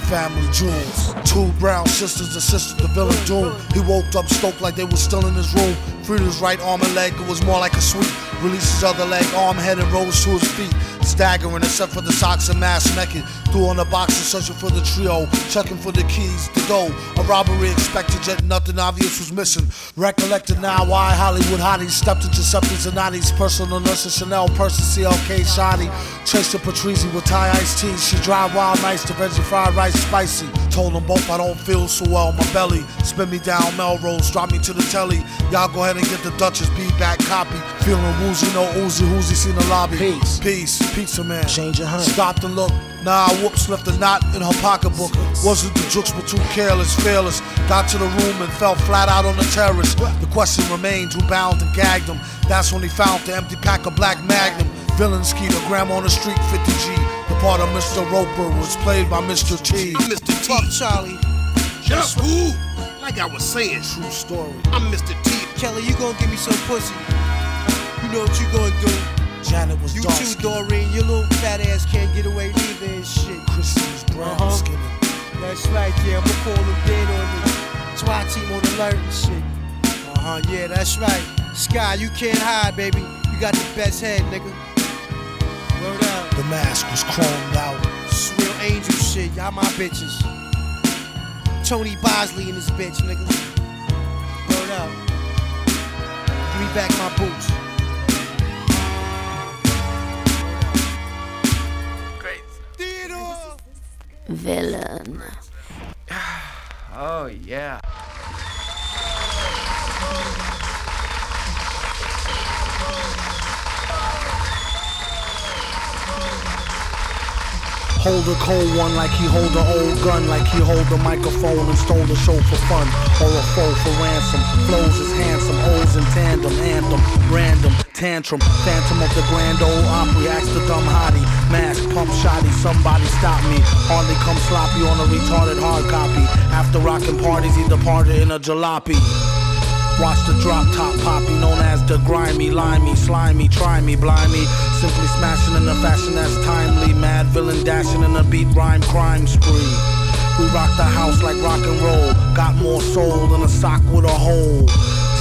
Family jewels. 2 brown sisters assisted the villain doom. He woke up stoked like they was still in his room. Freed his right arm and leg, it was more like a sweep. Released his other leg, arm, head, and rose to his feet. Staggering except for the socks and mask naked. Threw on the box and searching for the trio. Checking for the keys, the dough. A robbery expected yet nothing obvious was missing. Recollected now why Hollywood hotties stepped into Giuseppe Zanotti's personal nurse and Chanel person CLK shoddy. Traced to Patrizzi with Thai iced tea. She dried wild nights to veggie fried rice spicy. Told them both I don't feel so well, my belly. Spin me down Melrose, drop me to the telly. Y'all go ahead and get the Duchess, be back copy. Feeling woozy, no oozy, who's he seen the lobby. Peace, peace, pizza man. Change your hunt. Stopped and looked. Nah, whoops, left a knot in her pocketbook. Wasn't the jukes, but too careless, fearless. Got to the room and fell flat out on the terrace. The question remained, who bound and gagged him? That's when he found the empty pack of black Magnum. Villain ski, the grandma on the street, 50G. The part of Mr. Roper was played by Mr. T. Mr. T. Fuck Charlie. Just who? Like I was saying. True story. I'm Mr. T. Kelly, you gonna give me some pussy. You know what you gonna do. Janet was you dark. You too, Doreen. Your little fat ass can't get away neither and shit. Christine's brown skinny. That's right, yeah. I'ma call him dead on the SWAT team on the alert and shit. Yeah, that's right. Sky, you can't hide, baby. You got the best head, nigga. Word up. The mask was chromed out. This real angel shit. Y'all my bitches. Tony Bosley and his bitch, nigga. Word up. Give me back my boots. Villain. Oh, yeah. Hold a cold one like he hold an old gun, like he hold the microphone and stole the show for fun, or a foe for ransom. Flows is handsome, O's in tandem, anthem, random, tantrum, phantom of the Grand Ole Opry. Ask the dumb hottie, mash, pump shoddy, somebody stop me. Hardly come sloppy on a retarded hard copy. After rockin' parties, he departed in a jalopy. Watch the drop top poppy, known as the grimy, limey, slimy, try me, blimey. Simply smashing in a fashion that's timely. Mad villain dashing in a beat rhyme crime spree. We rock the house like rock and roll. Got more soul than a sock with a hole.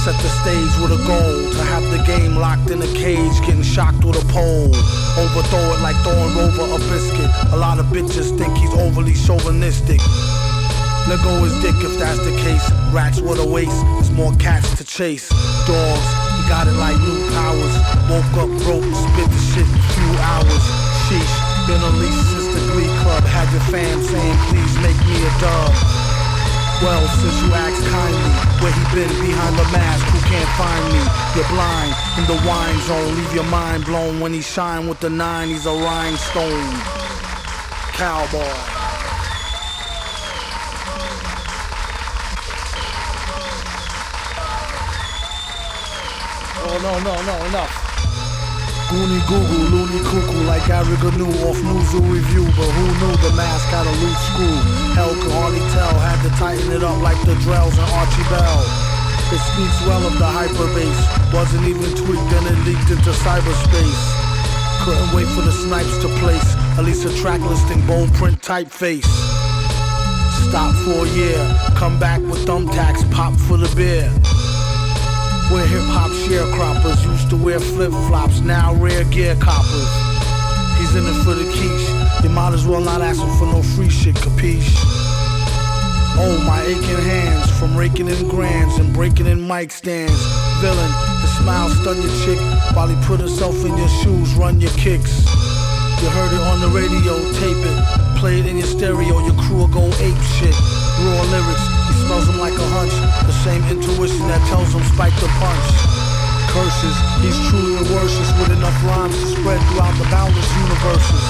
Set the stage with a goal to have the game locked in a cage, getting shocked with a pole. Overthrow it like throwing over a biscuit. A lot of bitches think he's overly chauvinistic. Let go his dick if that's the case. Rats with a waist, there's more cats to chase. Dogs, he got it like new powers. Woke up broke, spit the shit in a few hours. Sheesh, been on lease since the Glee Club. Had your fam saying please make me a dub. Well, since you asked kindly, where he been behind the mask, who can't find me? You're blind, in the wine zone. Leave your mind blown when he shine with the nine. He's a rhinestone cowboy. No, enough. Goonie Google, loony cuckoo, like Gary Gnu off Newzoo Review. But who knew the mask had a loose screw? Hell could hardly tell, had to tighten it up like the Drells and Archie Bell. It speaks well of the hyperbase. Wasn't even tweaked and it leaked into cyberspace. Couldn't wait for the snipes to place, at least a track listing, bold print typeface. Stop for a year, come back with thumbtacks, pop for the beer. We're hip-hop sharecroppers, used to wear flip-flops, now rare gear coppers. He's in it for the quiche, you might as well not ask him for no free shit, capiche? Oh, my aching hands, from raking in grands and breaking in mic stands. Villain, the smile stun your chick, while he put himself in your shoes, run your kicks. You heard it on the radio, tape it, play it in your stereo, your crew will go ape shit. Raw lyrics. Smells him like a hunch, the same intuition that tells him spike the punch. Curses, he's truly a worship with enough rhymes to spread throughout the boundless universes.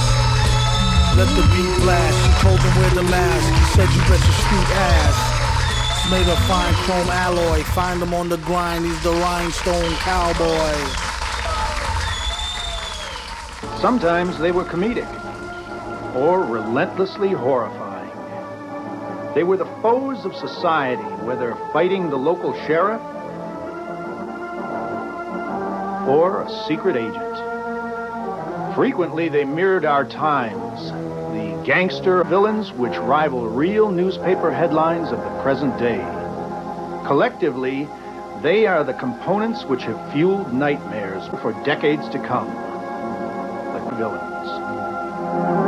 Let the beat blast, she told him wear the mask, he said you bet your sweet ass. It's made of fine chrome alloy, find him on the grind, he's the rhinestone cowboy. Sometimes they were comedic, or relentlessly horrifying. They were the foes of society, whether fighting the local sheriff or a secret agent. Frequently, they mirrored our times, the gangster villains which rival real newspaper headlines of the present day. Collectively, they are the components which have fueled nightmares for decades to come. The villains.